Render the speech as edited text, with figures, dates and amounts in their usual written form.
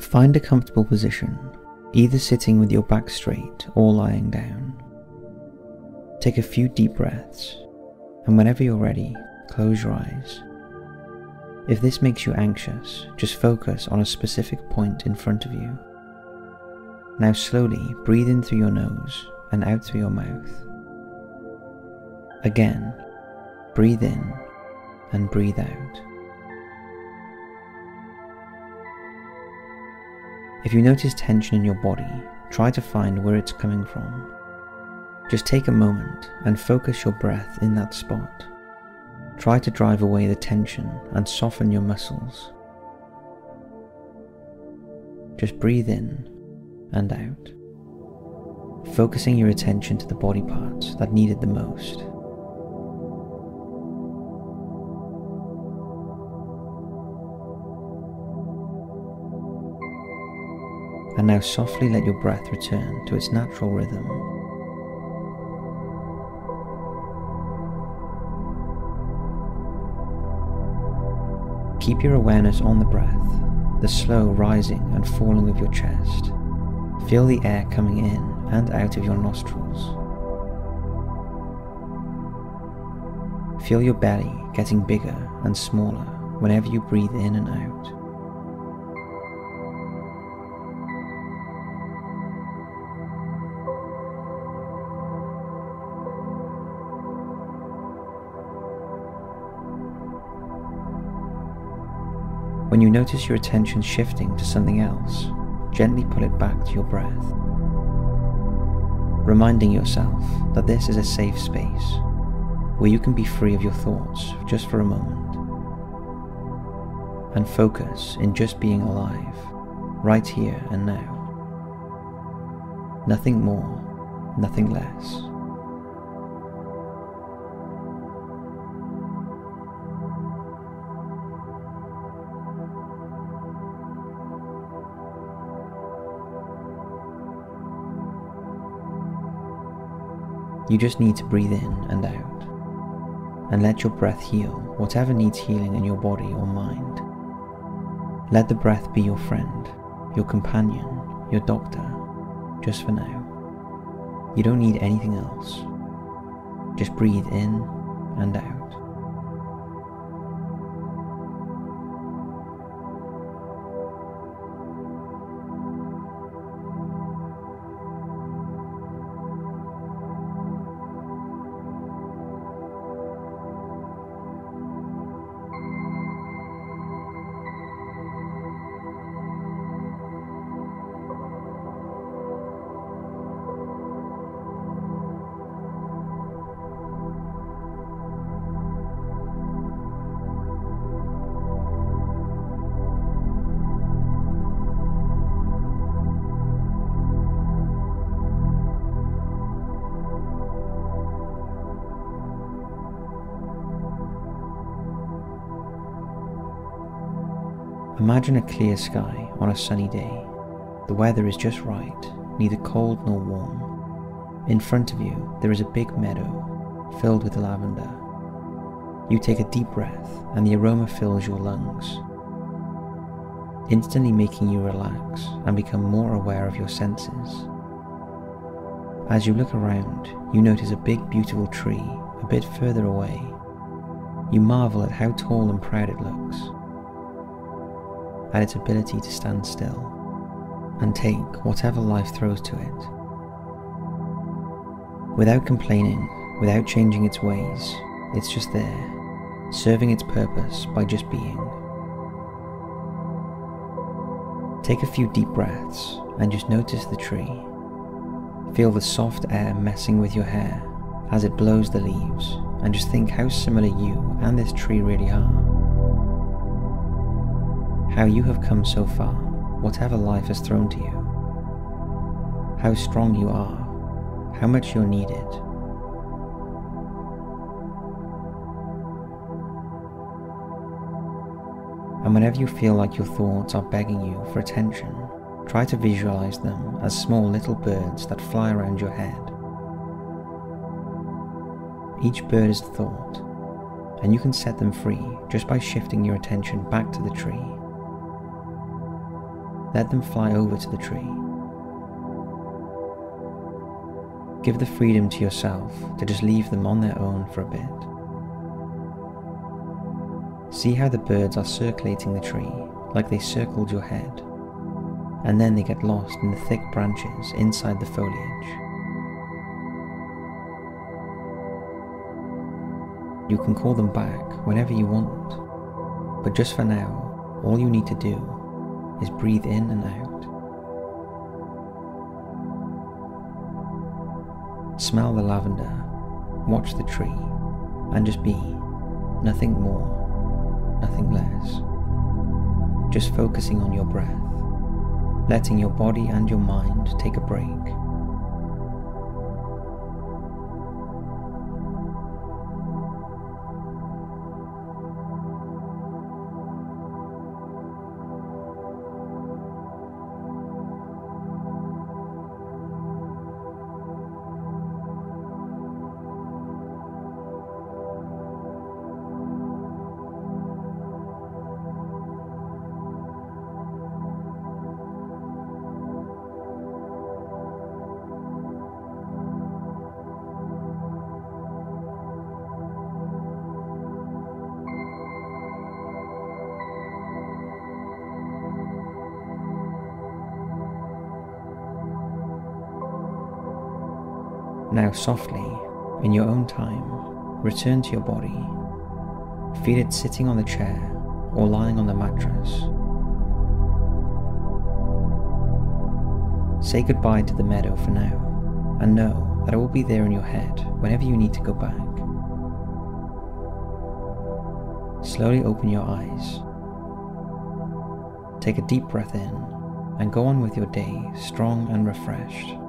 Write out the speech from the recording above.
Find a comfortable position, either sitting with your back straight or lying down. Take a few deep breaths, and whenever you're ready, close your eyes. If this makes you anxious, just focus on a specific point in front of you. Now slowly breathe in through your nose and out through your mouth. Again, breathe in and breathe out. If you notice tension in your body, try to find where it's coming from. Just take a moment and focus your breath in that spot. Try to drive away the tension and soften your muscles. Just breathe in and out, focusing your attention to the body parts that need it the most. And now softly let your breath return to its natural rhythm. Keep your awareness on the breath, the slow rising and falling of your chest. Feel the air coming in and out of your nostrils. Feel your belly getting bigger and smaller whenever you breathe in and out. When you notice your attention shifting to something else, gently pull it back to your breath, reminding yourself that this is a safe space where you can be free of your thoughts just for a moment and focus in just being alive, right here and now. Nothing more, nothing less. You just need to breathe in and out, and let your breath heal whatever needs healing in your body or mind. Let the breath be your friend, your companion, your doctor, just for now. You don't need anything else. Just breathe in and out. Imagine a clear sky on a sunny day. The weather is just right, neither cold nor warm. In front of you, there is a big meadow filled with lavender. You take a deep breath and the aroma fills your lungs, instantly making you relax and become more aware of your senses. As you look around, you notice a big, beautiful tree a bit further away. You marvel at how tall and proud it looks, at its ability to stand still and take whatever life throws to it. Without complaining, without changing its ways, it's just there, serving its purpose by just being. Take a few deep breaths and just notice the tree. Feel the soft air messing with your hair as it blows the leaves, and just think how similar you and this tree really are. How you have come so far, whatever life has thrown to you. How strong you are, how much you're needed. And whenever you feel like your thoughts are begging you for attention, try to visualize them as small little birds that fly around your head. Each bird is a thought, and you can set them free just by shifting your attention back to the tree. Let them fly over to the tree. Give the freedom to yourself to just leave them on their own for a bit. See how the birds are circulating the tree, like they circled your head, and then they get lost in the thick branches inside the foliage. You can call them back whenever you want, but just for now, all you need to do is breathe in and out. Smell the lavender, watch the tree, and just be, nothing more, nothing less. Just focusing on your breath, letting your body and your mind take a break. Now softly, in your own time, return to your body. Feel it sitting on the chair or lying on the mattress. Say goodbye to the meadow for now, and know that it will be there in your head whenever you need to go back. Slowly open your eyes. Take a deep breath in, and go on with your day strong and refreshed.